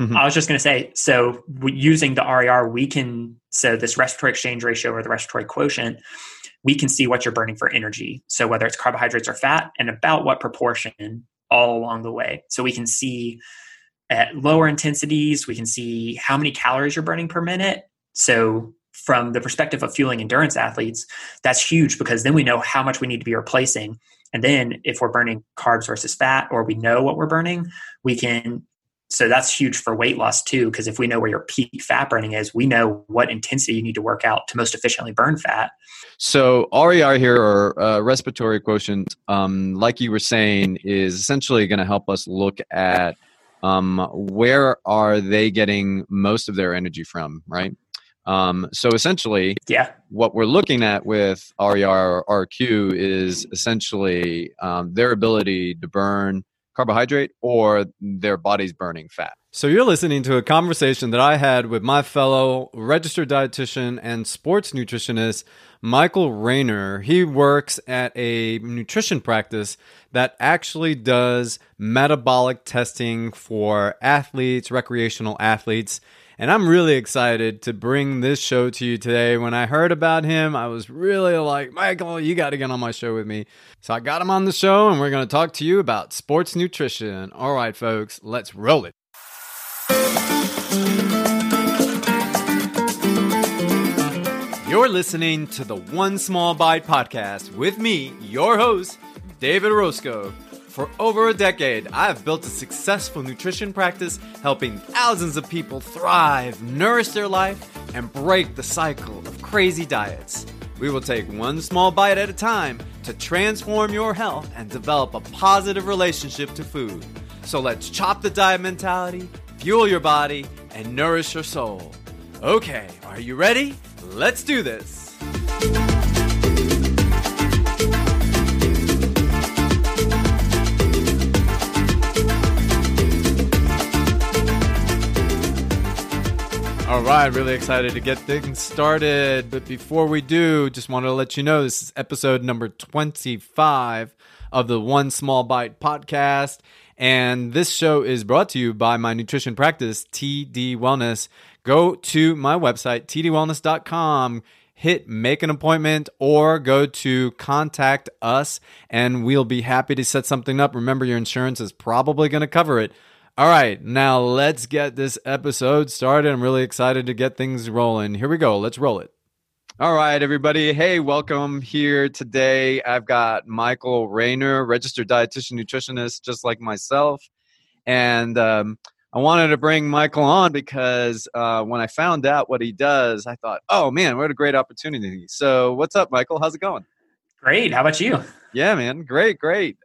I was just going to say, so using the RER, we can, so this respiratory exchange ratio or the respiratory quotient, we can see what you're burning for energy. So whether it's carbohydrates or fat and about what proportion all along the way. So we can see at lower intensities, we can see how many calories you're burning per minute. So from the perspective of fueling endurance athletes, that's huge because then we know how much we need to be replacing. And then if we're burning carbs versus fat, or we know what we're burning, we can. So that's huge for weight loss too, because if we know where your peak fat burning is, we know what intensity you need to work out to most efficiently burn fat. So RER here, or respiratory quotient, like you were saying, is essentially going to help us look at where are they getting most of their energy from, right? So essentially, what we're looking at with RER or RQ is essentially their ability to burn carbohydrate or their body's burning fat. So you're listening to a conversation that I had with my fellow registered dietitian and sports nutritionist, Michael Rayner. He works at a nutrition practice that actually does metabolic testing for athletes, recreational athletes. And I'm really excited to bring this show to you today. When I heard about him, I was really like, Michael, you got to get on my show with me. So I got him on the show, and we're going to talk to you about sports nutrition. All right, folks, let's roll it. You're listening to the One Small Bite Podcast with me, your host, David Roscoe. For over a decade, I have built a successful nutrition practice, helping thousands of people thrive, nourish their life, and break the cycle of crazy diets. We will take one small bite at a time to transform your health and develop a positive relationship to food. So let's chop the diet mentality, fuel your body, and nourish your soul. Okay, are you ready? Let's do this. All right, really excited to get things started. But before we do, just wanted to let you know this is episode number 25 of the One Small Bite Podcast. And this show is brought to you by my nutrition practice, TD Wellness. Go to my website, tdwellness.com, hit make an appointment, or go to contact us, and we'll be happy to set something up. Remember, your insurance is probably going to cover it. All right, now let's get this episode started. I'm really excited to get things rolling. Here we go. Let's roll it. All right, everybody. Hey, welcome here today. I've got Michael Rayner, registered dietitian nutritionist, just like myself. And I wanted to bring Michael on because when I found out what he does, I thought, oh, man, what a great opportunity. So what's up, Michael? How's it going? Great. How about you? Yeah, man. Great, great.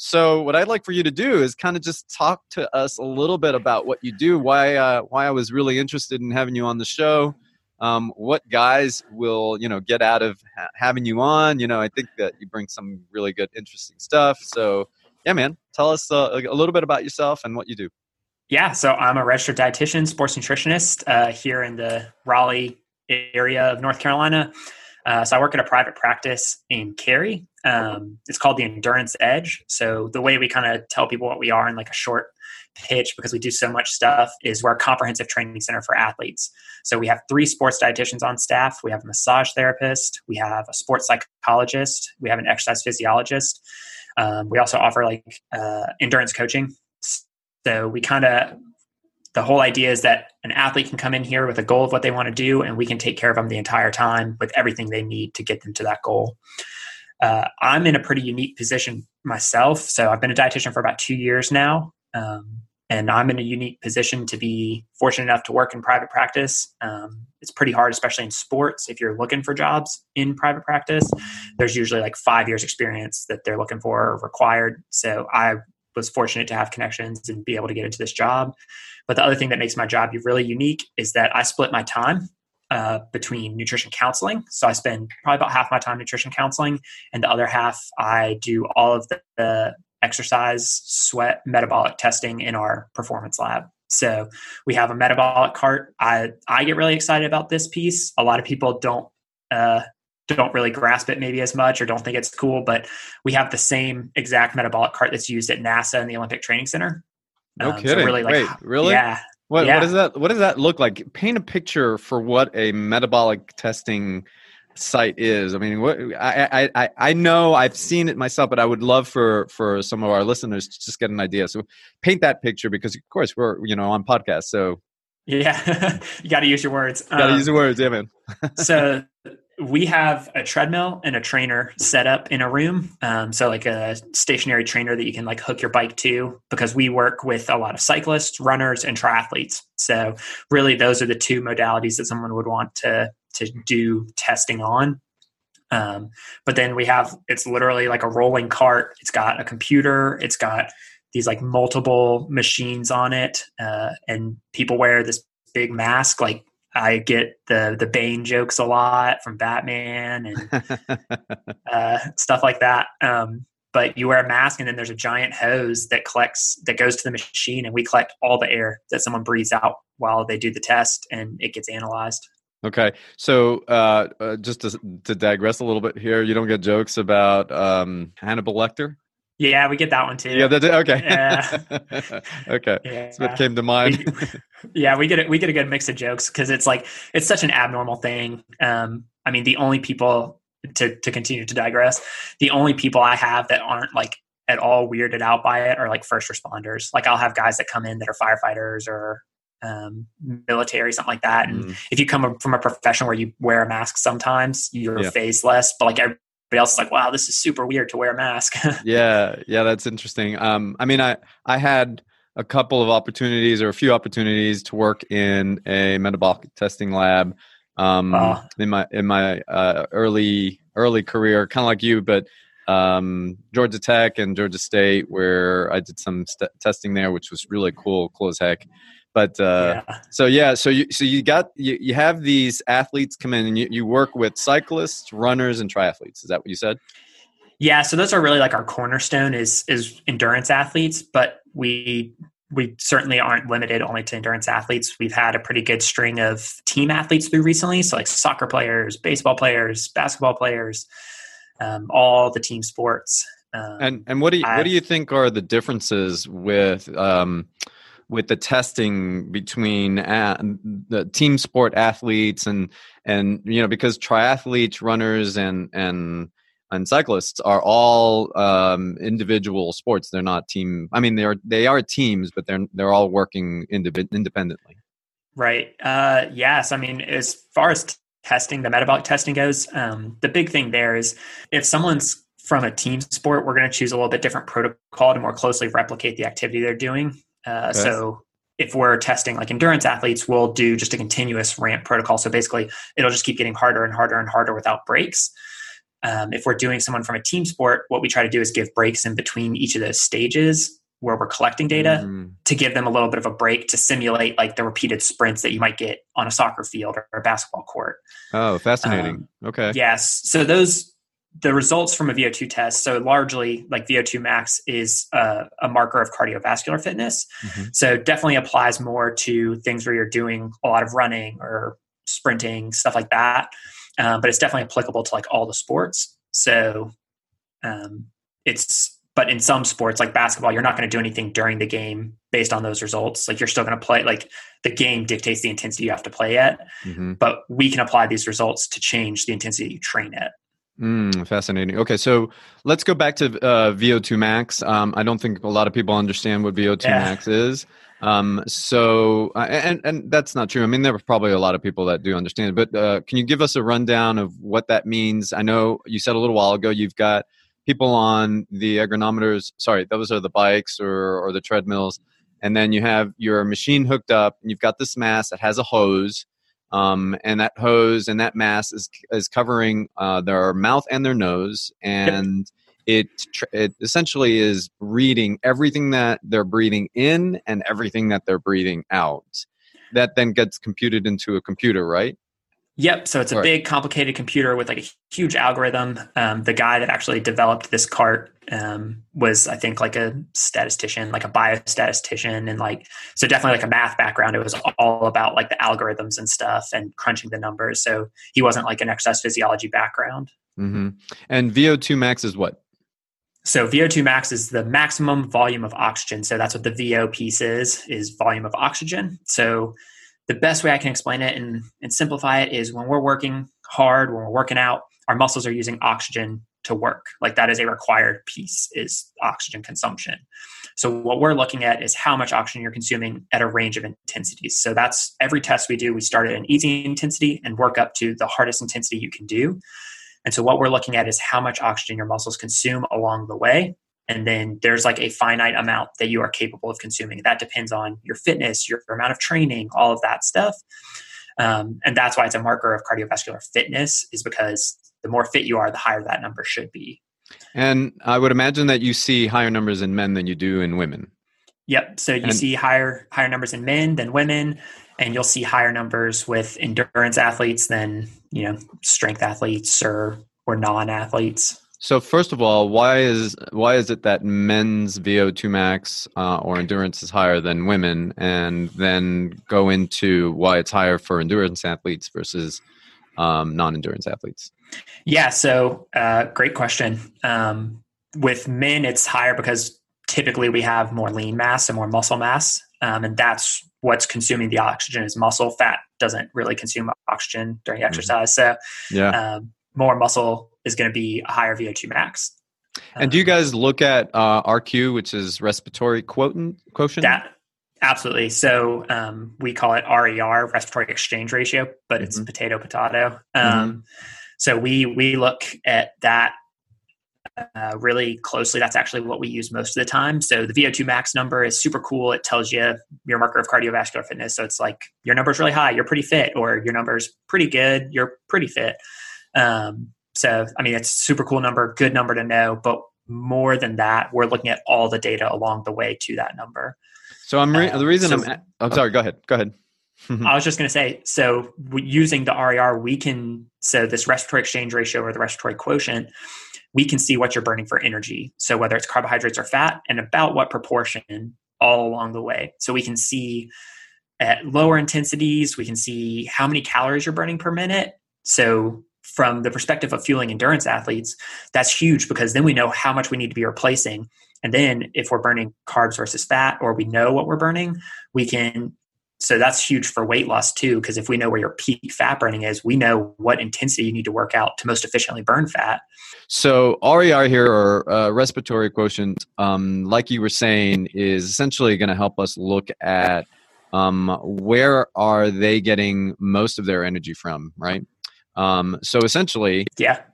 So what I'd like for you to do is kind of just talk to us a little bit about what you do, why I was really interested in having you on the show, what guys will, get out of having you on. I think that you bring some really good, interesting stuff. So yeah, man, tell us a little bit about yourself and what you do. Yeah. So I'm a registered dietitian, sports nutritionist here in the Raleigh area of North Carolina. So I work at a private practice in Cary. It's called the Endurance Edge. So the way we kind of tell people what we are in like a short pitch, because we do so much stuff, is we're a comprehensive training center for athletes. So we have 3 sports dietitians on staff. We have a massage therapist. We have a sports psychologist. We have an exercise physiologist. We also offer endurance coaching. So we kind of, the whole idea is that an athlete can come in here with a goal of what they want to do, and we can take care of them the entire time with everything they need to get them to that goal. I'm in a pretty unique position myself. So I've been a dietitian for about 2 years now. And I'm in a unique position to be fortunate enough to work in private practice. It's pretty hard, especially in sports. If you're looking for jobs in private practice, there's usually 5 years experience that they're looking for or required. So I was fortunate to have connections and be able to get into this job. But the other thing that makes my job really unique is that I split my time between nutrition counseling. So I spend probably about half my time nutrition counseling, and the other half I do all of the exercise, sweat, metabolic testing in our performance lab. So we have a metabolic cart. I get really excited about this piece. A lot of people don't really grasp it maybe as much or don't think it's cool, but we have the same exact metabolic cart that's used at NASA and the Olympic Training Center. No kidding. So really, like, wait, really? Yeah. What is that? What does that look like? Paint a picture for what a metabolic testing site is. I mean, what I know I've seen it myself, but I would love for some of our listeners to just get an idea. So paint that picture, because of course we're, you know, on podcasts. So yeah, you got to use your words. Got to use your words. Yeah, man. So we have a treadmill and a trainer set up in a room. So like a stationary trainer that you can like hook your bike to, because we work with a lot of cyclists, runners, and triathletes. So really those are the two modalities that someone would want to do testing on. But then we have, it's literally like a rolling cart. It's got a computer. It's got these like multiple machines on it. And people wear this big mask. Like I get the Bane jokes a lot from Batman and stuff like that. But you wear a mask, and then there's a giant hose that collects, that goes to the machine, and we collect all the air that someone breathes out while they do the test, and it gets analyzed. Okay. So, just to digress a little bit here, you don't get jokes about, Hannibal Lecter? Yeah, we get that one too. Yeah. Okay. Yeah. Okay. Yeah. That's what came to mind. We get a good mix of jokes, cause it's like, it's such an abnormal thing. I mean, the only people to continue to digress, the only people I have that aren't like at all weirded out by it are like first responders. Like I'll have guys that come in that are firefighters or, military, something like that. And if you come from a profession where you wear a mask, sometimes you're phased less, but like everybody else is like, wow, this is super weird to wear a mask. Yeah. Yeah. That's interesting. I mean, I had a couple of opportunities or a few opportunities to work in a metabolic testing lab, in my early career, kind of like you, but, Georgia Tech and Georgia State, where I did some testing there, which was really cool as heck. But, so you have these athletes come in, and you work with cyclists, runners, and triathletes. Is that what you said? Yeah. So those are really like our cornerstone is endurance athletes, but we certainly aren't limited only to endurance athletes. We've had a pretty good string of team athletes through recently. So like soccer players, baseball players, basketball players, all the team sports. And what do you think are the differences with the testing between the team sport athletes and you know, because triathletes, runners, and cyclists are all individual sports. They're not team. I mean, they are teams, but they're all working independently. Right. Yes. I mean, as far as testing, the metabolic testing goes, the big thing there is if someone's from a team sport, we're going to choose a little bit different protocol to more closely replicate the activity they're doing. Okay. So if we're testing like endurance athletes, we'll do just a continuous ramp protocol. So basically it'll just keep getting harder and harder and harder without breaks. If we're doing someone from a team sport, what we try to do is give breaks in between each of those stages where we're collecting data to give them a little bit of a break to simulate like the repeated sprints that you might get on a soccer field or a basketball court. Oh, fascinating. Okay. Yes. So the results from a VO2 test, so largely like VO2 max is a marker of cardiovascular fitness. Mm-hmm. So definitely applies more to things where you're doing a lot of running or sprinting, stuff like that. But it's definitely applicable to like all the sports. So but in some sports like basketball, you're not going to do anything during the game based on those results. Like you're still going to play, like the game dictates the intensity you have to play at, but we can apply these results to change the intensity you train at. Fascinating. Okay, so let's go back to VO2 max. I don't think a lot of people understand what VO2 max is. So that's not true. I mean, there are probably a lot of people that do understand, but can you give us a rundown of what that means? I know you said a little while ago you've got people on the ergonometers. Sorry, those are the bikes or the treadmills, and then you have your machine hooked up, and you've got this mask that has a hose. And that hose and that mask is covering their mouth and their nose, and it essentially is reading everything that they're breathing in and everything that they're breathing out. That then gets computed into a computer, right? Yep. So it's a big, complicated computer with like a huge algorithm. The guy that actually developed this cart was, I think, like a statistician, like a biostatistician, and like so definitely like a math background. It was all about like the algorithms and stuff and crunching the numbers. So he wasn't like an exercise physiology background. And VO2 max is what? So VO2 max is the maximum volume of oxygen. So that's what the VO piece is volume of oxygen. So the best way I can explain it and simplify it is when we're working hard, when we're working out, our muscles are using oxygen to work. Like that is a required piece, is oxygen consumption. So what we're looking at is how much oxygen you're consuming at a range of intensities. So that's every test we do. We start at an easy intensity and work up to the hardest intensity you can do. And so what we're looking at is how much oxygen your muscles consume along the way. And then there's like a finite amount that you are capable of consuming. That depends on your fitness, your amount of training, all of that stuff. And that's why it's a marker of cardiovascular fitness, is because the more fit you are, the higher that number should be. And I would imagine that you see higher numbers in men than you do in women. Yep. So you see higher numbers in men than women, and you'll see higher numbers with endurance athletes than, you know, strength athletes or non-athletes. So first of all, why is it that men's VO2 max or endurance is higher than women, and then go into why it's higher for endurance athletes versus non-endurance athletes? Yeah, so great question. With men, it's higher because typically we have more lean mass and more muscle mass, and that's what's consuming the oxygen is muscle. Fat doesn't really consume oxygen during exercise, so yeah. More muscle is going to be a higher VO2 max. And do you guys look at RQ, which is respiratory quotient? That, absolutely. So we call it RER, respiratory exchange ratio, but it's potato. So we look at that really closely. That's actually what we use most of the time. So the VO2 max number is super cool. It tells you your marker of cardiovascular fitness. So it's like your number's really high, you're pretty fit, or your number's pretty good, you're pretty fit. So, I mean, it's a super cool number, good number to know, but more than that, we're looking at all the data along the way to that number. So I'm sorry, go ahead. I was just going to say, so using the RER, so this respiratory exchange ratio or the respiratory quotient, we can see what you're burning for energy. So whether it's carbohydrates or fat, and about what proportion all along the way. So we can see at lower intensities, we can see how many calories you're burning per minute. So from the perspective of fueling endurance athletes, that's huge, because then we know how much we need to be replacing. And then if we're burning carbs versus fat, or we know what we're burning, we can... So that's huge for weight loss too, because if we know where your peak fat burning is, we know what intensity you need to work out to most efficiently burn fat. So RER here, or respiratory quotient, like you were saying, is essentially going to help us look at where are they getting most of their energy from, right? So essentially,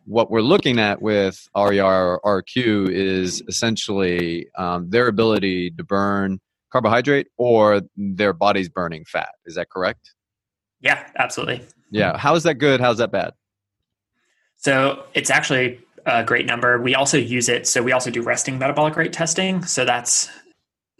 what we're looking at with RER or RQ is essentially their ability to burn carbohydrate or their body's burning fat. Is that correct? Yeah, absolutely. Yeah. How is that good? How's that bad? So it's actually a great number. We also use it. So we also do resting metabolic rate testing. So that's,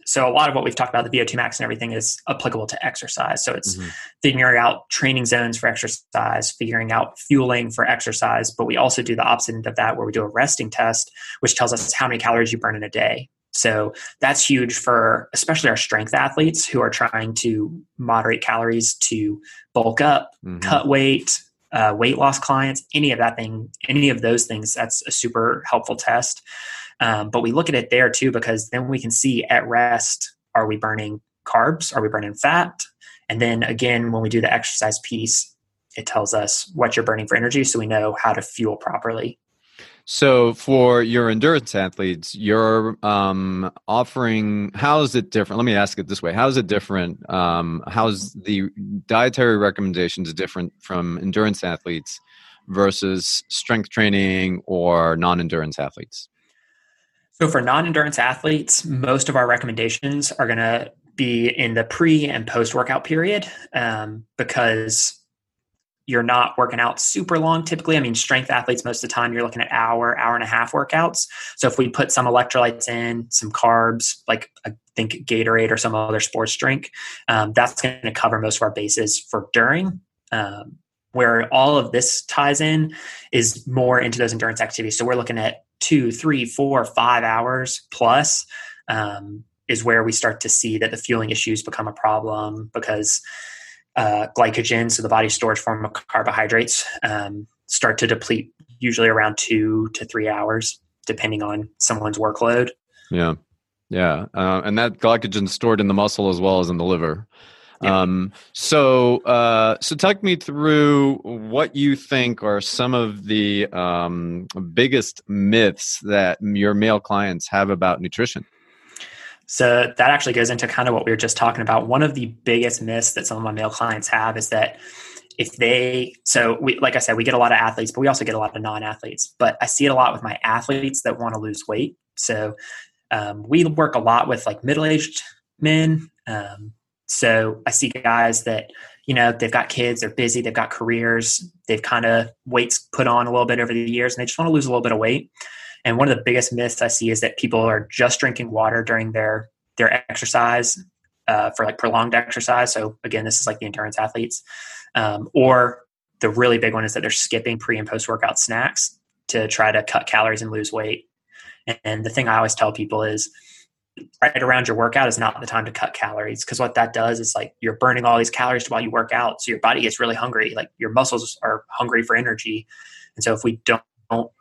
so a lot of what we've talked about, the VO2 max and everything, is applicable to exercise. So it's figuring out training zones for exercise, figuring out fueling for exercise. But we also do the opposite of that, where we do a resting test, which tells us how many calories you burn in a day. So that's huge for especially our strength athletes who are trying to moderate calories to bulk up, cut weight, weight loss clients, any of those things. That's a super helpful test. But we look at it there too, because then we can see at rest, are we burning carbs? Are we burning fat? And then again, when we do the exercise piece, it tells us what you're burning for energy, so we know how to fuel properly. So for your endurance athletes, you're offering, how is it different? Let me ask it this way. How is it different? How's the dietary recommendations different from endurance athletes versus strength training or non-endurance athletes? So for non-endurance athletes, most of our recommendations are going to be in the pre and post-workout period, because you're not working out super long typically. I mean, strength athletes, most of the time you're looking at hour and a half workouts. So if we put some electrolytes in, some carbs, like I think Gatorade or some other sports drink, that's going to cover most of our bases for during. Where all of this ties in is more into those endurance activities. So we're looking at 2, 3, 4, 5 hours plus is where we start to see that the fueling issues become a problem, because glycogen, so the body's storage form of carbohydrates, start to deplete usually around 2 to 3 hours. depending on someone's workload. Yeah. Yeah. And that glycogen is stored in the muscle as well as in the liver. Yeah. So take me through what you think are some of the biggest myths that your male clients have about nutrition. So that actually goes into kind of what we were just talking about. One of the biggest myths that some of my male clients have is that like I said, we get a lot of athletes, but we also get a lot of non-athletes. But I see it a lot with my athletes that want to lose weight. So we work a lot with like middle-aged men. So I see guys that, you know, they've got kids, they're busy, they've got careers, they've kind of weight's put on a little bit over the years, and they just want to lose a little bit of weight. And one of the biggest myths I see is that people are just drinking water during their exercise for like prolonged exercise. So again, this is like the endurance athletes. Or the really big one is that they're skipping pre and post workout snacks to try to cut calories and lose weight. And the thing I always tell people is right around your workout is not the time to cut calories. Cause what that does is like you're burning all these calories while you work out. So your body gets really hungry. Like your muscles are hungry for energy. And so if we don't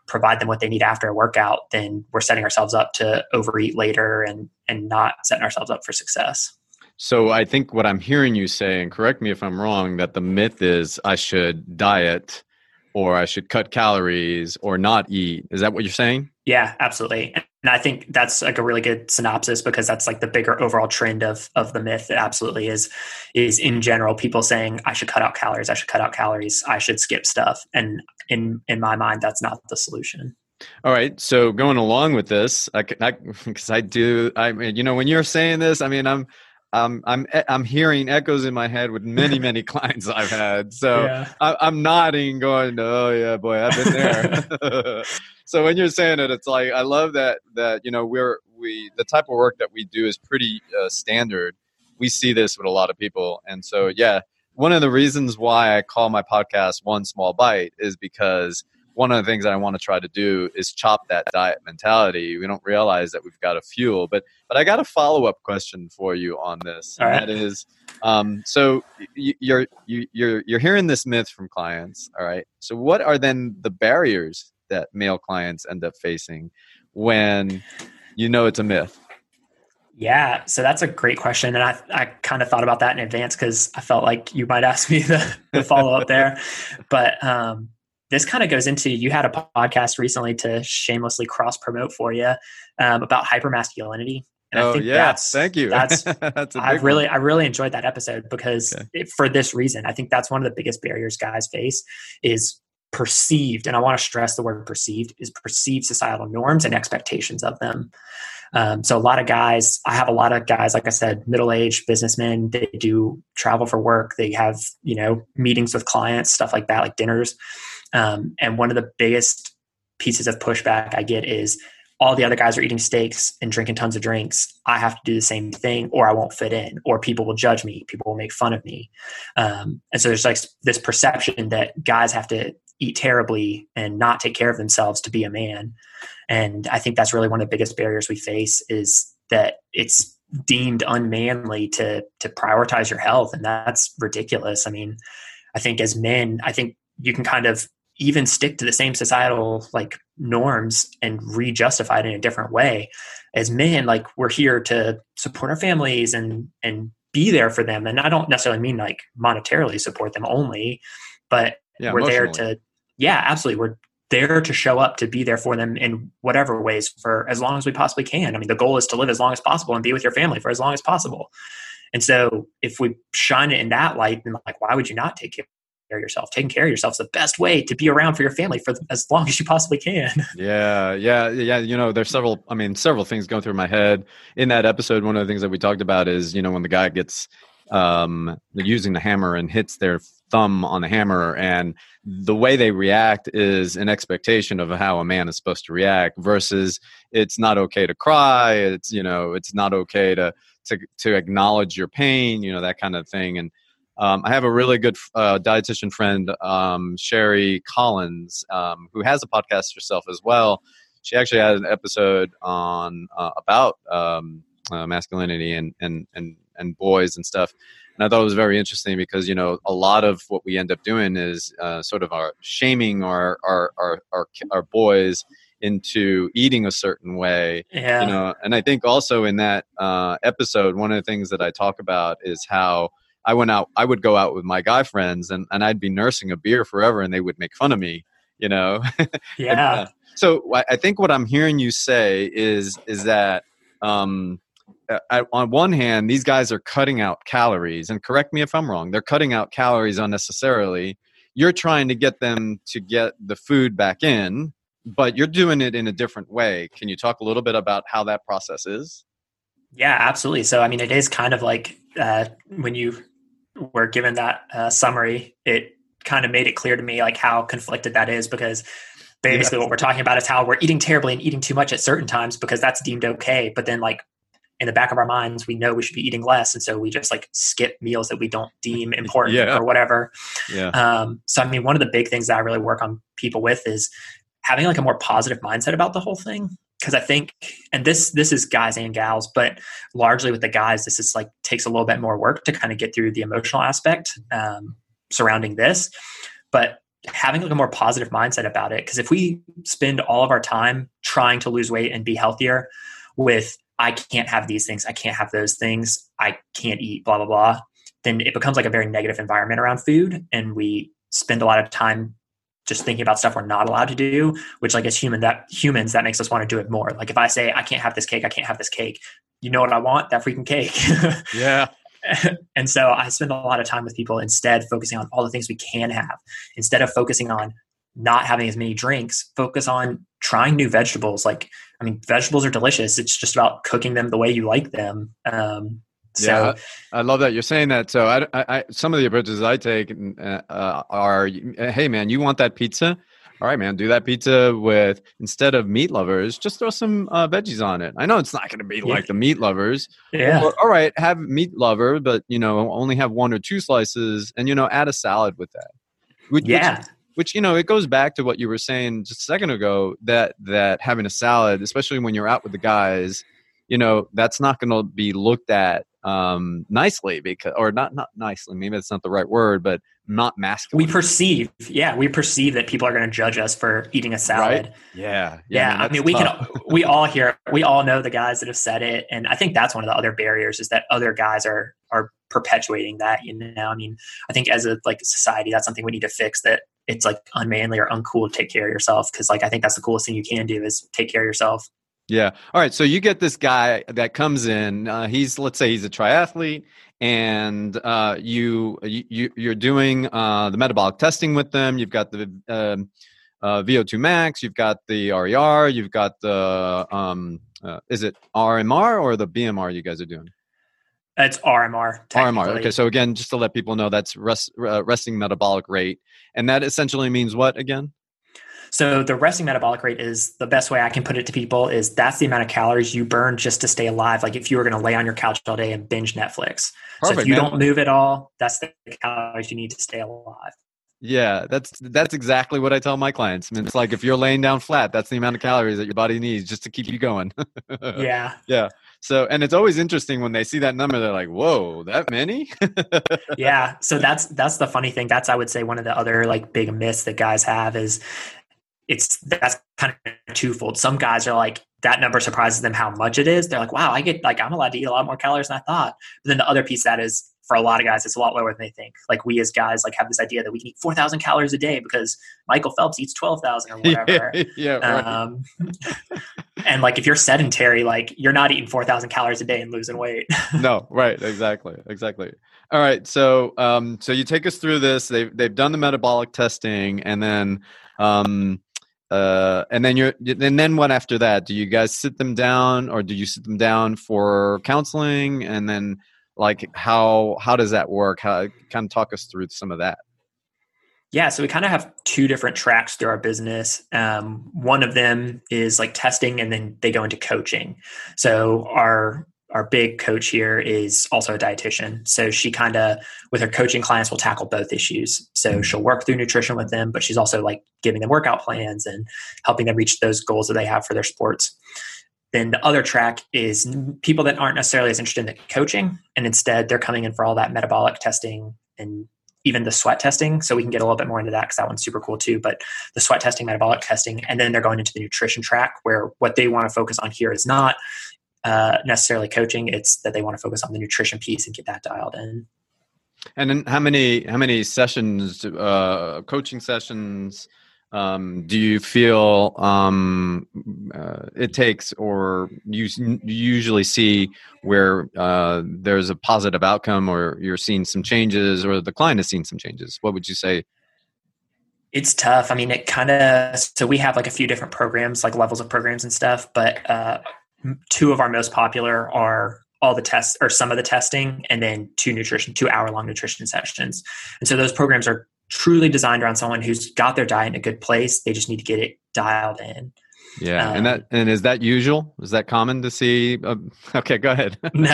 provide them what they need after a workout, then we're setting ourselves up to overeat later and not setting ourselves up for success. So I think what I'm hearing you say, and correct me if I'm wrong, that the myth is I should diet or I should cut calories or not eat. Is that what you're saying? Yeah, absolutely. And I think that's like a really good synopsis, because that's like the bigger overall trend of the myth. It absolutely is in general, people saying I should cut out calories. I should cut out calories. I should skip stuff. And in my mind, that's not the solution. All right. So going along with this, when you're saying this, I mean, I'm hearing echoes in my head with many clients I've had. So yeah. I'm nodding, going, "Oh yeah, boy, I've been there." So when you're saying it, it's like I love that you know the type of work that we do is pretty standard. We see this with a lot of people, and so yeah, one of the reasons why I call my podcast "One Small Bite" is because one of the things that I want to try to do is chop that diet mentality. We don't realize that we've got to fuel, but I got a follow-up question for you on this. All right. That is, so you're hearing this myth from clients. All right. So what are then the barriers that male clients end up facing when you know it's a myth? Yeah. So that's a great question. And I kind of thought about that in advance because I felt like you might ask me the follow-up there, but, this kind of goes into, you had a podcast recently to shamelessly cross promote for you about hypermasculinity. And I think thank you. That's I really enjoyed that episode because for this reason, I think that's one of the biggest barriers guys face is perceived. And I want to stress the word perceived is perceived societal norms and expectations of them. So a lot of guys, I have a lot of guys, like I said, middle-aged businessmen, they do travel for work. They have, you know, meetings with clients, stuff like that, like dinners. And one of the biggest pieces of pushback I get is all the other guys are eating steaks and drinking tons of drinks. I have to do the same thing or I won't fit in, or people will judge me. People will make fun of me. And so there's like this perception that guys have to eat terribly and not take care of themselves to be a man. And I think that's really one of the biggest barriers we face is that it's deemed unmanly to prioritize your health. And that's ridiculous. I mean, I think as men, I think you can kind of even stick to the same societal like norms and re-justify it in a different way. As men, like we're here to support our families and be there for them. And I don't necessarily mean like monetarily support them only, but we're there to, absolutely. We're there to show up, to be there for them in whatever ways for as long as we possibly can. I mean, the goal is to live as long as possible and be with your family for as long as possible. And so if we shine it in that light, then like, why would you not take care of yourself? Taking care of yourself is the best way to be around for your family for as long as you possibly can. Yeah. You know, there's several things going through my head in that episode. One of the things that we talked about is, you know, when the guy gets using the hammer and hits their thumb on the hammer, and the way they react is an expectation of how a man is supposed to react versus it's not okay to cry. It's, you know, it's not okay to acknowledge your pain, you know, that kind of thing. And I have a really good dietitian friend, Sherry Collins, who has a podcast herself as well. She actually had an episode on about masculinity and boys and stuff. And I thought it was very interesting because, you know, a lot of what we end up doing is sort of our shaming our boys into eating a certain way, you know. And I think also in that episode, one of the things that I talk about is how I went out, I would go out with my guy friends, and I'd be nursing a beer forever, and they would make fun of me, you know. And, so I think what I'm hearing you say is that on one hand, these guys are cutting out calories, and correct me if I'm wrong, they're cutting out calories unnecessarily. You're trying to get them to get the food back in, but you're doing it in a different way. Can you talk a little bit about how that process is? Yeah, absolutely. So, I mean, it is kind of like when you were given that summary, it kind of made it clear to me like how conflicted that is, because basically what we're talking about is how we're eating terribly and eating too much at certain times because that's deemed okay. But then like in the back of our minds, we know we should be eating less. And so we just like skip meals that we don't deem important or whatever. So, I mean, one of the big things that I really work on people with is having like a more positive mindset about the whole thing. Cause I think, and this is guys and gals, but largely with the guys, this is like takes a little bit more work to kind of get through the emotional aspect surrounding this, but having like a more positive mindset about it. Cause if we spend all of our time trying to lose weight and be healthier with, I can't have these things, I can't have those things, I can't eat, blah, blah, blah, then it becomes like a very negative environment around food. And we spend a lot of time just thinking about stuff we're not allowed to do, which like as humans, that makes us want to do it more. Like if I say, I can't have this cake, I can't have this cake, you know what I want? That freaking cake. And so I spend a lot of time with people instead focusing on all the things we can have. Instead of focusing on not having as many drinks, focus on trying new vegetables. Like, I mean, vegetables are delicious. It's just about cooking them the way you like them. So I love that you're saying that. So I some of the approaches I take are, hey man, you want that pizza? All right, man, do that pizza with, instead of meat lovers, just throw some veggies on it. I know it's not going to be like the meat lovers. Or, all right, have meat lover, but you know, only have one or two slices and, you know, add a salad with that. Which, you know, it goes back to what you were saying just a second ago, that having a salad, especially when you're out with the guys, you know, that's not going to be looked at nicely, because, or not nicely, maybe that's not the right word, but not masculine. We perceive that people are going to judge us for eating a salad. Right? Yeah. I mean, we all know the guys that have said it. And I think that's one of the other barriers is that other guys are perpetuating that, you know. I mean, I think as a like society, that's something we need to fix, that it's like unmanly or uncool to take care of yourself. Cause like, I think that's the coolest thing you can do is take care of yourself. Yeah. All right. So you get this guy that comes in, let's say he's a triathlete, and you're doing the metabolic testing with them. You've got the VO2 max, you've got the RER, you've got the, is it RMR or the BMR you guys are doing? It's RMR. RMR. Okay. So again, just to let people know, that's resting metabolic rate. And that essentially means what again? So the resting metabolic rate is, the best way I can put it to people is that's the amount of calories you burn just to stay alive. Like if you were going to lay on your couch all day and binge Netflix. Perfect, so if you don't move at all, that's the calories you need to stay alive. Yeah, that's exactly what I tell my clients. I mean, it's like if you're laying down flat, that's the amount of calories that your body needs just to keep you going. Yeah. So, and it's always interesting when they see that number, they're like, whoa, that many? Yeah. So that's the funny thing. That's, I would say, one of the other like big myths that guys have is that's kind of twofold. Some guys are like, that number surprises them how much it is. They're like, wow, I'm allowed to eat a lot more calories than I thought. But then the other piece of that is, for a lot of guys, it's a lot lower than they think. Like we as guys, like have this idea that we can eat 4,000 calories a day because Michael Phelps eats 12,000 or whatever. And like, if you're sedentary, like you're not eating 4,000 calories a day and losing weight. No, right. Exactly. All right. So, so you take us through this, they've done the metabolic testing, and then what after that? Do you guys sit them down, or do you sit them down for counseling? And then, like, how does that work? How, kind of talk us through some of that. Yeah. So we kind of have two different tracks through our business. One of them is like testing, and then they go into coaching. So our big coach here is also a dietitian. So she kind of, with her coaching clients, will tackle both issues. So she'll work through nutrition with them, but she's also like giving them workout plans and helping them reach those goals that they have for their sports. Then the other track is people that aren't necessarily as interested in the coaching, and instead they're coming in for all that metabolic testing and even the sweat testing. So we can get a little bit more into that because that one's super cool too. But the sweat testing, metabolic testing, and then they're going into the nutrition track where what they want to focus on here is not necessarily coaching. It's that they want to focus on the nutrition piece and get that dialed in. And then how many sessions, coaching sessions, do you feel it takes, or you usually see where there's a positive outcome, or you're seeing some changes, or the client has seen some changes? What would you say? It's tough. I mean, it kind of, so we have like a few different programs, like levels of programs and stuff, but two of our most popular are all the tests, or some of the testing, and then 2 2-hour-long nutrition sessions. And so those programs are truly designed around someone who's got their diet in a good place. They just need to get it dialed in. Yeah. And is that usual? Is that common to see? Okay, go ahead. No.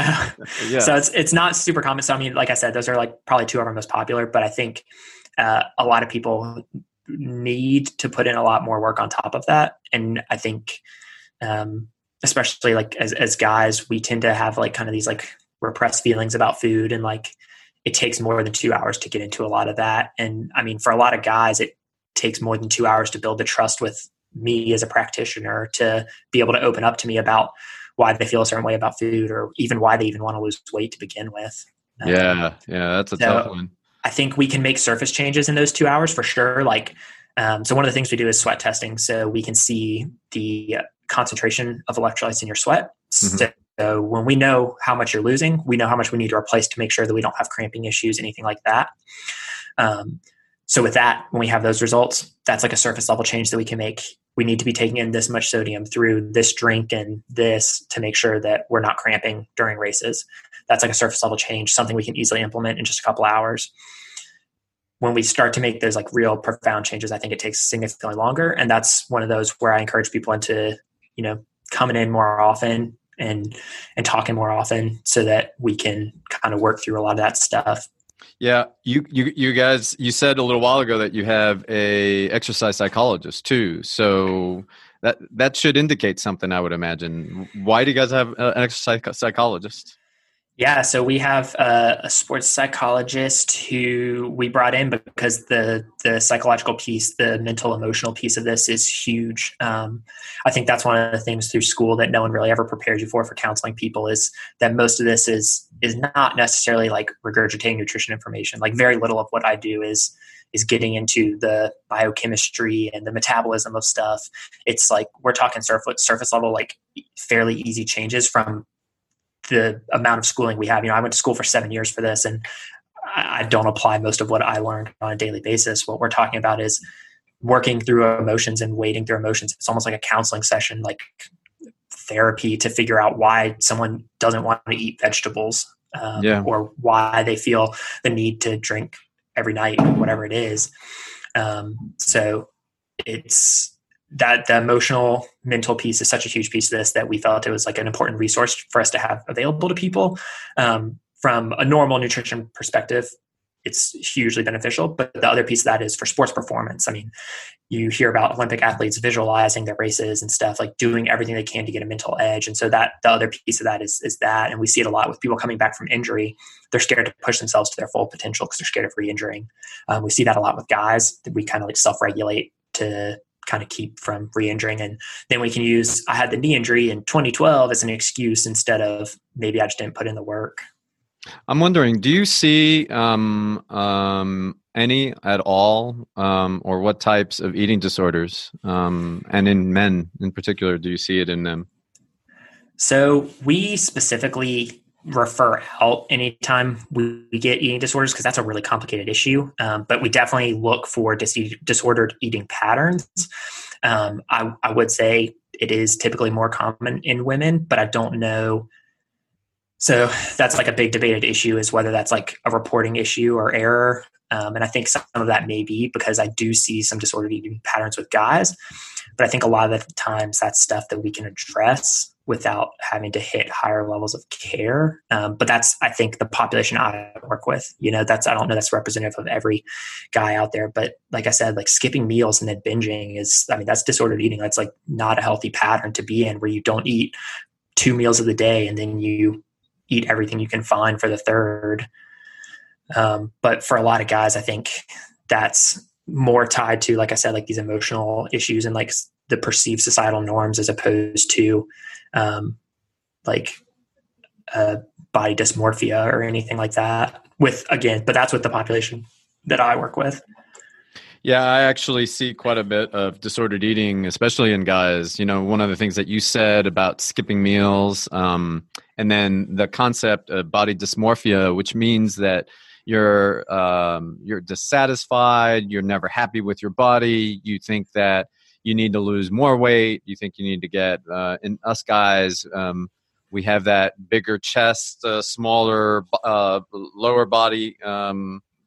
Yeah. So it's not super common. So I mean, like I said, those are like probably two of our most popular, but I think a lot of people need to put in a lot more work on top of that. And I think, especially like as guys, we tend to have like kind of these like repressed feelings about food, and like it takes more than 2 hours to get into a lot of that. And I mean, for a lot of guys, it takes more than 2 hours to build the trust with me as a practitioner to be able to open up to me about why they feel a certain way about food, or even why they even want to lose weight to begin with. Yeah, that's a tough one. I think we can make surface changes in those 2 hours for sure. Like, so one of the things we do is sweat testing. So we can see the concentration of electrolytes in your sweat. Mm-hmm. So when we know how much you're losing, we know how much we need to replace to make sure that we don't have cramping issues, anything like that. So with that, when we have those results, that's like a surface level change that we can make. We need to be taking in this much sodium through this drink and this to make sure that we're not cramping during races. That's like a surface level change, something we can easily implement in just a couple hours. When we start to make those like real profound changes, I think it takes significantly longer. And that's one of those where I encourage people into, you know, coming in more often and talking more often so that we can kind of work through a lot of that stuff. Yeah. You guys, you said a little while ago that you have a exercise psychologist too. So that should indicate something, I would imagine. Why do you guys have an exercise psychologist? Yeah. So we have a sports psychologist who we brought in because the psychological piece, the mental, emotional piece of this is huge. I think that's one of the things through school that no one really ever prepares you for counseling people, is that most of this is not necessarily like regurgitating nutrition information. Like very little of what I do is getting into the biochemistry and the metabolism of stuff. It's like, we're talking surface level, like fairly easy changes from the amount of schooling we have. You know, I went to school for 7 years for this, and I don't apply most of what I learned on a daily basis. What we're talking about is working through emotions and wading through emotions. It's almost like a counseling session, like therapy, to figure out why someone doesn't want to eat vegetables, or why they feel the need to drink every night, whatever it is. So it's that the emotional, mental piece is such a huge piece of this that we felt it was like an important resource for us to have available to people. From a normal nutrition perspective, it's hugely beneficial. But the other piece of that is for sports performance. I mean, you hear about Olympic athletes visualizing their races and stuff, like doing everything they can to get a mental edge. And so that the other piece of that is that, and we see it a lot with people coming back from injury. They're scared to push themselves to their full potential because they're scared of re-injuring. We see that a lot with guys that we kind of like self-regulate to kind of keep from re-injuring. And then we can use, I had the knee injury in 2012 as an excuse instead of maybe I just didn't put in the work. I'm wondering, do you see any at all, or what types of eating disorders, and in men in particular, do you see it in them? So we specifically refer out anytime we get eating disorders, because that's a really complicated issue. But we definitely look for disordered eating patterns. I would say it is typically more common in women, but I don't know. So that's like a big debated issue, is whether that's like a reporting issue or error. And I think some of that may be, because I do see some disordered eating patterns with guys, but I think a lot of the times that's stuff that we can address without having to hit higher levels of care. But that's, I think, the population I work with. You know, that's, I don't know that's representative of every guy out there. But like I said, like skipping meals and then binging is, I mean, that's disordered eating. That's like not a healthy pattern to be in, where you don't eat 2 meals of the day and then you eat everything you can find for the third. But for a lot of guys, I think that's more tied to, like I said, like these emotional issues and like the perceived societal norms, as opposed to body dysmorphia or anything like that. But that's with the population that I work with. Yeah, I actually see quite a bit of disordered eating, especially in guys. You know, one of the things that you said about skipping meals, and then the concept of body dysmorphia, which means that you're dissatisfied, you're never happy with your body, you think that you need to lose more weight, you think you need to get, in us guys, we have that bigger chest, smaller, lower body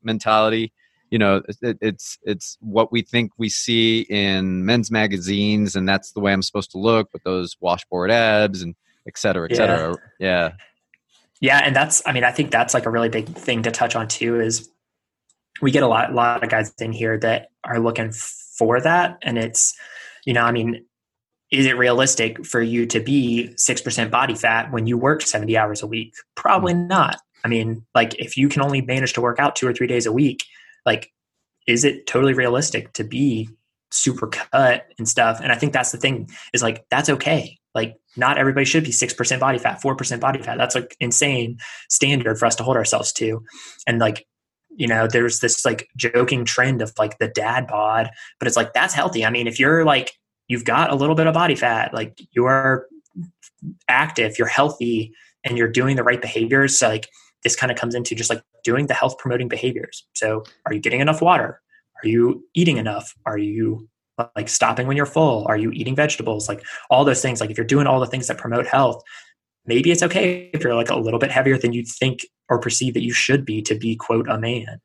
mentality. You know, it's what we think we see in men's magazines, and that's the way I'm supposed to look, with those washboard abs and et cetera, et cetera. Yeah. Yeah. And I think that's like a really big thing to touch on too, is we get a lot of guys in here that are looking for that. And it's, you know, I mean, is it realistic for you to be 6% body fat when you work 70 hours a week? Probably not. I mean, like, if you can only manage to work out 2 or 3 days a week, like, is it totally realistic to be super cut and stuff? And I think that's the thing, is like, that's okay. Like, not everybody should be 6% body fat, 4% body fat. That's like insane standard for us to hold ourselves to. And like, you know, there's this like joking trend of like the dad bod, but it's like, that's healthy. I mean, if you're like, you've got a little bit of body fat, like you are active, you're healthy, and you're doing the right behaviors. So like, this kind of comes into just like doing the health promoting behaviors. So are you getting enough water? Are you eating enough? Are you like stopping when you're full? Are you eating vegetables? Like all those things. Like if you're doing all the things that promote health, maybe it's okay if you're like a little bit heavier than you think or perceive that you should be to be, quote, a man.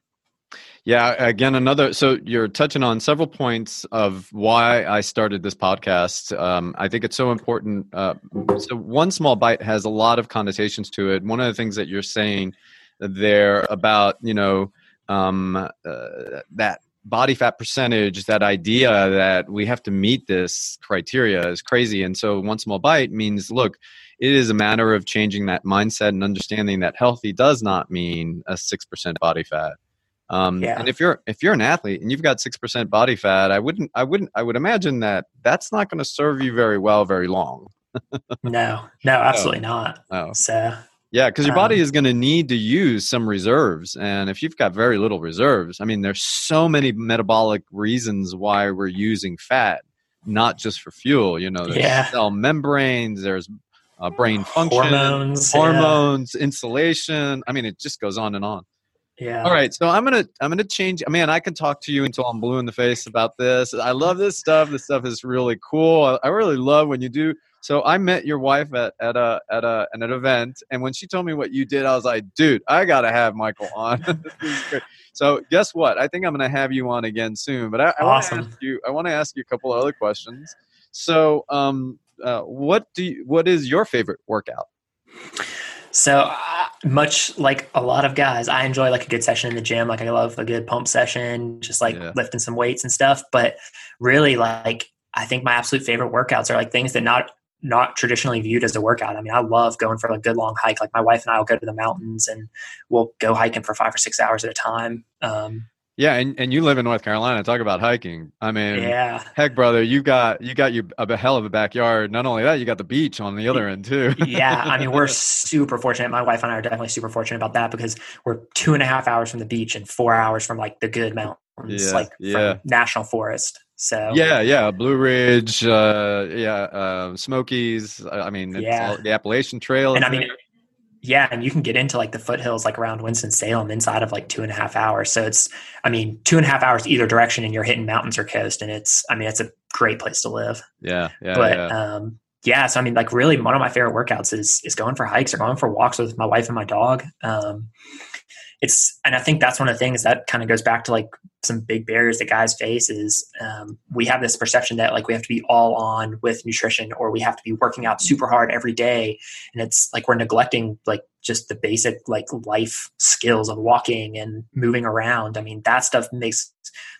Yeah. Again, so you're touching on several points of why I started this podcast. I think it's so important. So One Small Bite has a lot of connotations to it. One of the things that you're saying there about, you know, that body fat percentage, that idea that we have to meet this criteria is crazy. And so One Small Bite means, look, it is a matter of changing that mindset and understanding that healthy does not mean a 6% body fat. And if you're an athlete and you've got 6% body fat, I would imagine that that's not going to serve you very well, very long. no, absolutely not. Oh. So yeah. 'Cause your body is going to need to use some reserves. And if you've got very little reserves, I mean, there's so many metabolic reasons why we're using fat, not just for fuel, you know, there's cell membranes, there's brain function, hormones, insulation. I mean, it just goes on and on. Yeah. All right. So I'm gonna change. Man, I can talk to you until I'm blue in the face about this. I love this stuff. This stuff is really cool. I really love when you do. So I met your wife at an event, and when she told me what you did, I was like, dude, I gotta have Michael on. This is great. So guess what? I think I'm gonna have you on again soon. But I want to ask you a couple other questions. So, what is your favorite workout? So much like a lot of guys, I enjoy like a good session in the gym. Like I love a good pump session, just like lifting some weights and stuff. But really, like, I think my absolute favorite workouts are like things that not traditionally viewed as a workout. I mean, I love going for a good long hike. Like my wife and I will go to the mountains and we'll go hiking for 5 or 6 hours at a time. Yeah. And you live in North Carolina. Talk about hiking. I mean, heck, brother, you got a hell of a backyard. Not only that, you got the beach on the other end too. Yeah. I mean, we're super fortunate. My wife and I are definitely super fortunate about that, because we're 2.5 hours from the beach and 4 hours from like the good mountains, from National Forest. So Blue Ridge, Smokies. I mean, it's the Appalachian Trail. And I mean, and you can get into like the foothills, like around Winston-Salem, inside of like 2.5 hours. So it's, I mean, 2.5 hours either direction, and you're hitting mountains or coast. And it's, I mean, it's a great place to live. So I mean, like really one of my favorite workouts is going for hikes or going for walks with my wife and my dog. And I think that's one of the things that kind of goes back to like some big barriers that guys face is, we have this perception that like we have to be all on with nutrition, or we have to be working out super hard every day. And it's like, we're neglecting like just the basic like life skills of walking and moving around. I mean, that stuff makes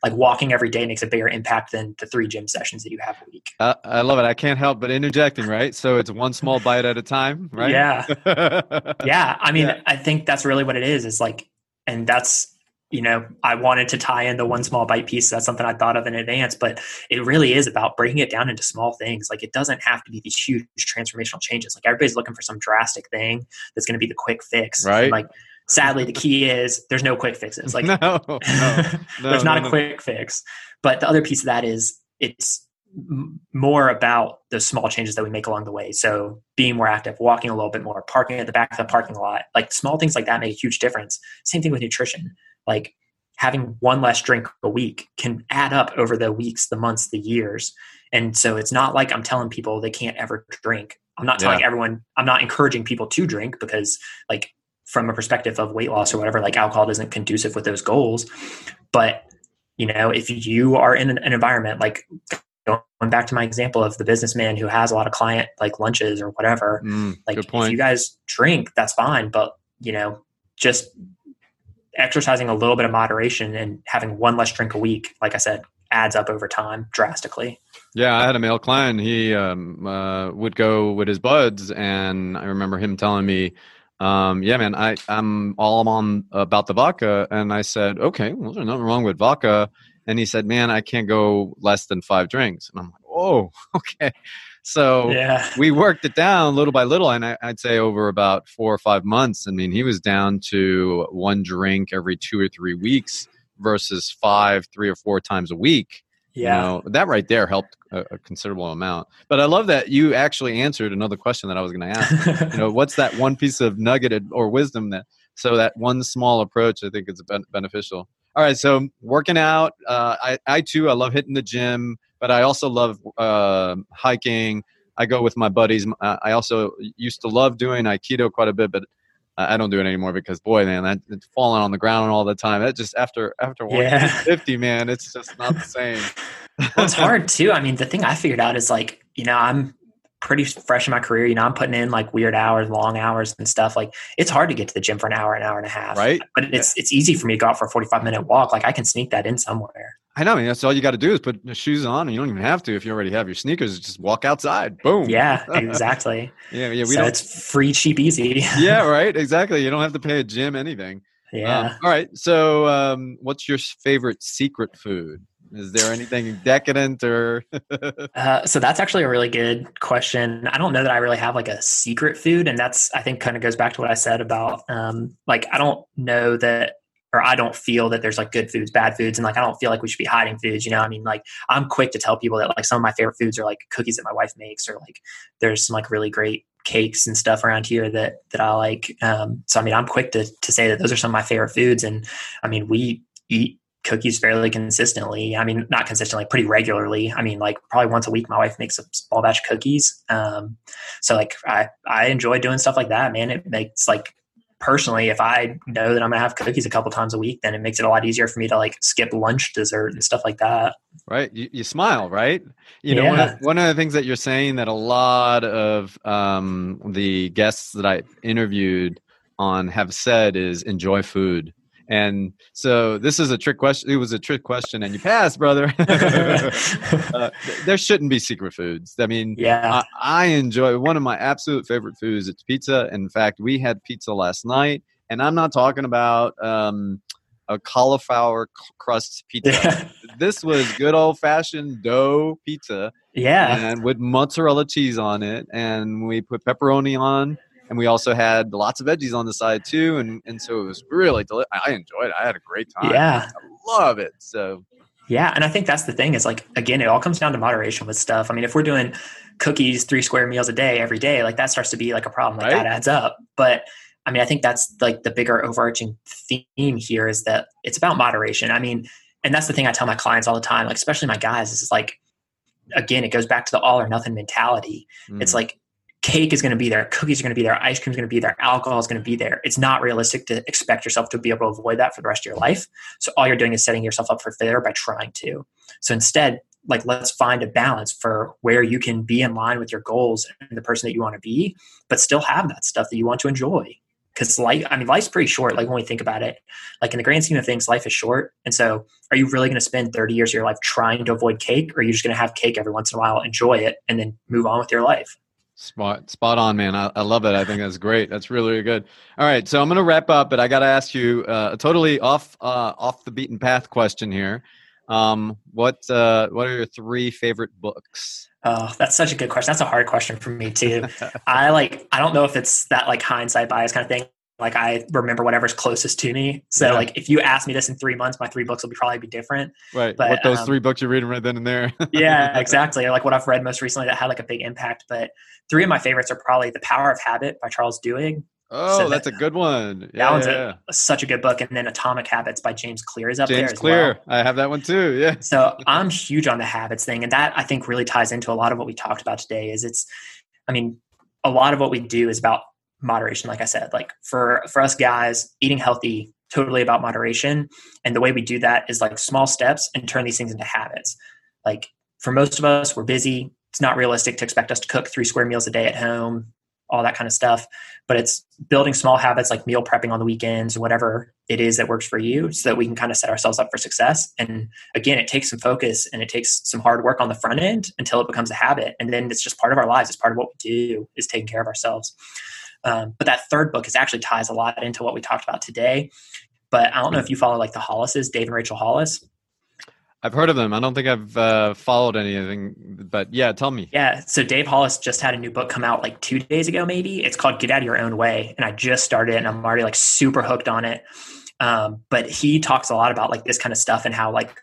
like walking every day makes a bigger impact than the 3 gym sessions that you have a week. I love it. I can't help but interjecting, right? So it's one small bite at a time, right? Yeah. I mean, I think that's really what it is. It's like, And that's, you know, I wanted to tie in the one small bite piece. That's something I thought of in advance, but it really is about breaking it down into small things. Like, it doesn't have to be these huge transformational changes. Like, everybody's looking for some drastic thing that's going to be the quick fix. Right. And, like, sadly, the key is there's no quick fixes. Like, there's not a quick fix. But the other piece of that is it's more about the small changes that we make along the way. So being more active, walking a little bit more, parking at the back of the parking lot, like small things like that make a huge difference. Same thing with nutrition. Like, having one less drink a week can add up over the weeks, the months, the years. And so it's not like I'm telling people they can't ever drink. I'm not telling everyone, I'm not encouraging people to drink, because, like, from a perspective of weight loss or whatever, like, alcohol isn't conducive with those goals. But, you know, if you are in an environment, like, going back to my example of the businessman who has a lot of client, like, lunches or whatever, like, if you guys drink, that's fine. But, you know, just exercising a little bit of moderation and having one less drink a week, like I said, adds up over time drastically. Yeah. I had a male client. He would go with his buds. And I remember him telling me, yeah, man, I'm all on about the vodka. And I said, okay, well, there's nothing wrong with vodka. And he said, man, I can't go less than 5 drinks. And I'm like, whoa, okay. So we worked it down little by little. And I'd say over about 4 or 5 months, I mean, he was down to 1 drink every 2 or 3 weeks versus 5, 3 or 4 times a week. Yeah. You know, that right there helped a considerable amount. But I love that you actually answered another question that I was going to ask. You know, what's that one piece of nugget or wisdom that, so that one small approach, I think, is beneficial. All right, so working out, I too love hitting the gym, but I also love hiking. I go with my buddies. I also used to love doing Aikido quite a bit, but I don't do it anymore because, boy, man, it's falling on the ground all the time. That just after working 50, man, it's just not the same. Well, it's hard too. I mean, the thing I figured out is, like, you know, I'm pretty fresh in my career. You know, I'm putting in, like, weird hours, long hours and stuff. Like, it's hard to get to the gym for an hour and a half. Right. But it's easy for me to go out for a 45-minute walk. Like, I can sneak that in somewhere. I know. I mean, that's all you got to do is put your shoes on, and you don't even have to, if you already have your sneakers, just walk outside. Boom. Yeah, exactly. Yeah. We don't, it's free, cheap, easy. Yeah. Right. Exactly. You don't have to pay a gym, anything. Yeah. All right. So what's your favorite secret food? Is there anything decadent or? So that's actually a really good question. I don't know that I really have, like, a secret food. And that's, I think, kind of goes back to what I said about, like, I don't know that, or I don't feel that there's, like, good foods, bad foods. And, like, I don't feel like we should be hiding foods. You know, I mean, like, I'm quick to tell people that, like, some of my favorite foods are, like, cookies that my wife makes, or, like, there's some, like, really great cakes and stuff around here that I like. So, I mean, I'm quick to say that those are some of my favorite foods. And I mean, we eat cookies fairly consistently. I mean, not consistently, pretty regularly. I mean, like, probably once a week, my wife makes a small batch of cookies. So, like, I enjoy doing stuff like that, man. It makes, like, personally, if I know that I'm going to have cookies a couple times a week, then it makes it a lot easier for me to, like, skip lunch, dessert, and stuff like that. Right. You smile, right? You know, one of the things that you're saying that a lot of the guests that I interviewed on have said is enjoy food. And so this is a trick question. It was a trick question, and you passed, brother. There shouldn't be secret foods. I mean, I enjoy, one of my absolute favorite foods, it's pizza. In fact, we had pizza last night, and I'm not talking about a cauliflower crust pizza. Yeah. This was good old fashioned dough pizza. Yeah, and with mozzarella cheese on it, and we put pepperoni on. And we also had lots of veggies on the side too. And so it was really delicious. I enjoyed it. I had a great time. Yeah. I love it. So. Yeah. And I think that's the thing is, like, again, it all comes down to moderation with stuff. I mean, if we're doing cookies, 3 square meals a day, every day, like, that starts to be, like, a problem. Like, right? That adds up. But I mean, I think that's, like, the bigger overarching theme here is that it's about moderation. I mean, and that's the thing I tell my clients all the time, like, especially my guys, is, like, again, it goes back to the all or nothing mentality. Mm. It's like, cake is going to be there. Cookies are going to be there. Ice cream is going to be there. Alcohol is going to be there. It's not realistic to expect yourself to be able to avoid that for the rest of your life. So all you're doing is setting yourself up for failure by trying to. So instead, like, let's find a balance for where you can be in line with your goals and the person that you want to be, but still have that stuff that you want to enjoy. Because life, I mean, life's pretty short. Like, when we think about it, like, in the grand scheme of things, life is short. And so are you really going to spend 30 years of your life trying to avoid cake? Or are you just going to have cake every once in a while, enjoy it, and then move on with your life? Spot on, man. I love it. I think that's great. That's really, really good. All right. So I'm going to wrap up, but I got to ask you a totally off the beaten path question here. What are your three favorite books? Oh, that's such a good question. That's a hard question for me too. I don't know if it's that like hindsight bias kind of thing. Like I remember whatever's closest to me. So like if you ask me this in 3 months, my three books will probably be different. Right. But what those three books you're reading right then and there. Yeah, exactly. Or like what I've read most recently that had like a big impact. But three of my favorites are probably The Power of Habit by Charles Duhigg. Oh, so that's a good one. Yeah, that one's such a good book. And then Atomic Habits by James Clear is up there as well. James Clear. I have that one too. Yeah. So I'm huge on the habits thing. And that I think really ties into a lot of what we talked about today is a lot of what we do is about moderation. Like I said, like for us guys, eating healthy, totally about moderation. And the way we do that is like small steps and turn these things into habits. Like for most of us, we're busy. It's not realistic to expect us to cook 3 square meals a day at home, all that kind of stuff, but it's building small habits like meal prepping on the weekends or whatever it is that works for you so that we can kind of set ourselves up for success. And again, it takes some focus and it takes some hard work on the front end until it becomes a habit. And then it's just part of our lives. It's part of what we do is taking care of ourselves. But that third book is actually ties a lot into what we talked about today, but I don't know if you follow like the Hollises, Dave and Rachel Hollis. I've heard of them. I don't think I've followed anything, but yeah, tell me. Yeah. So Dave Hollis just had a new book come out like 2 days ago, maybe. It's called Get Out of Your Own Way. And I just started it and I'm already like super hooked on it. But he talks a lot about like this kind of stuff and how like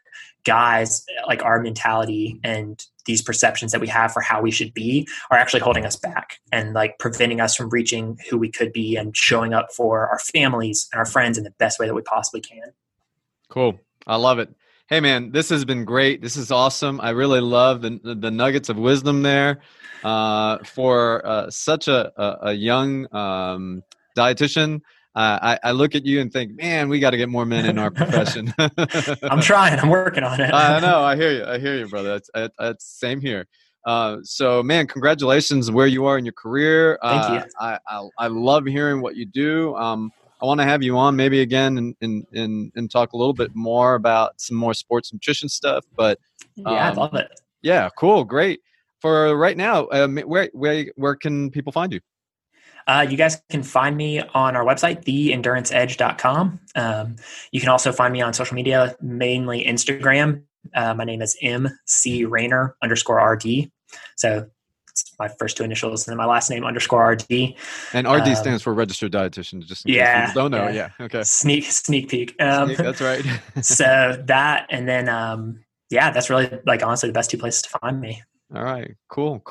guys, like our mentality and these perceptions that we have for how we should be are actually holding us back and like preventing us from reaching who we could be and showing up for our families and our friends in the best way that we possibly can. Cool. I love it. Hey man, this has been great. This is awesome. I really love the nuggets of wisdom there for such a young dietitian. I look at you and think, man, we got to get more men in our profession. I'm trying. I'm working on it. I know. I hear you, brother. It's same here. So man, congratulations on where you are in your career. Thank you. I love hearing what you do. I want to have you on maybe again and talk a little bit more about some more sports nutrition stuff. But yeah, I love it. Yeah, cool, great. For right now, where can people find you? You guys can find me on our website, theenduranceedge.com. You can also find me on social media, mainly Instagram. My name is mcrayner_rd. So it's my first two initials and then my last name _RD. And RD stands for registered dietitian. Just in case people don't know. Yeah. Okay. Sneak peek. That's right. So that, and then, that's really like, honestly, the best two places to find me. All right. Cool.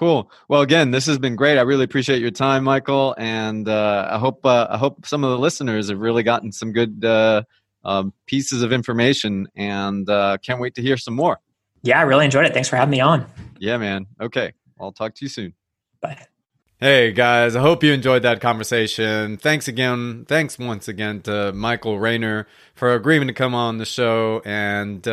Well, again, this has been great. I really appreciate your time, Michael. And I hope some of the listeners have really gotten some good pieces of information and can't wait to hear some more. Yeah, I really enjoyed it. Thanks for having me on. Yeah, man. Okay. I'll talk to you soon. Bye. Hey guys, I hope you enjoyed that conversation. Thanks once again to Michael Rayner for agreeing to come on the show and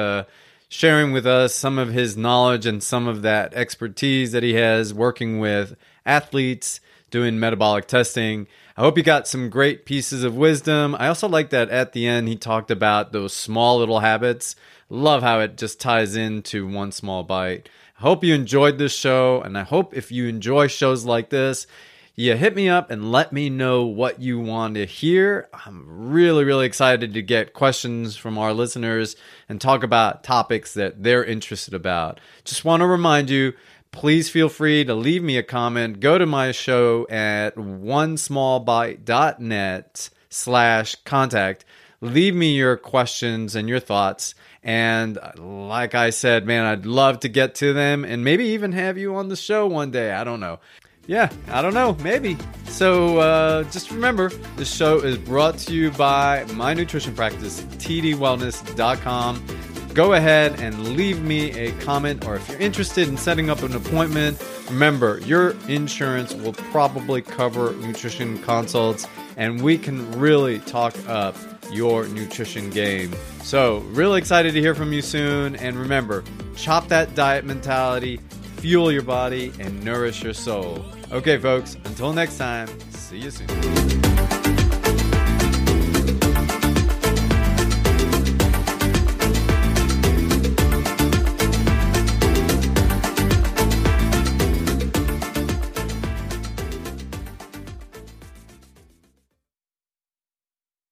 sharing with us some of his knowledge and some of that expertise that he has working with athletes doing metabolic testing. I hope you got some great pieces of wisdom. I also like that at the end he talked about those small little habits. Love how it just ties into One Small Bite. I hope you enjoyed this show, and I hope if you enjoy shows like this, you hit me up and let me know what you want to hear. I'm really, really excited to get questions from our listeners and talk about topics that they're interested about. Just want to remind you, please feel free to leave me a comment. Go to my show at onesmallbite.net/contact. Leave me your questions and your thoughts. And like I said, man, I'd love to get to them and maybe even have you on the show one day. I don't know. Yeah, I don't know. Maybe. So just remember, this show is brought to you by my nutrition practice, tdwellness.com. Go ahead and leave me a comment, or if you're interested in setting up an appointment, remember, your insurance will probably cover nutrition consults, and we can really talk up your nutrition game. So, really excited to hear from you soon. And remember, chop that diet mentality, fuel your body, and nourish your soul. Okay, folks, until next time, see you soon.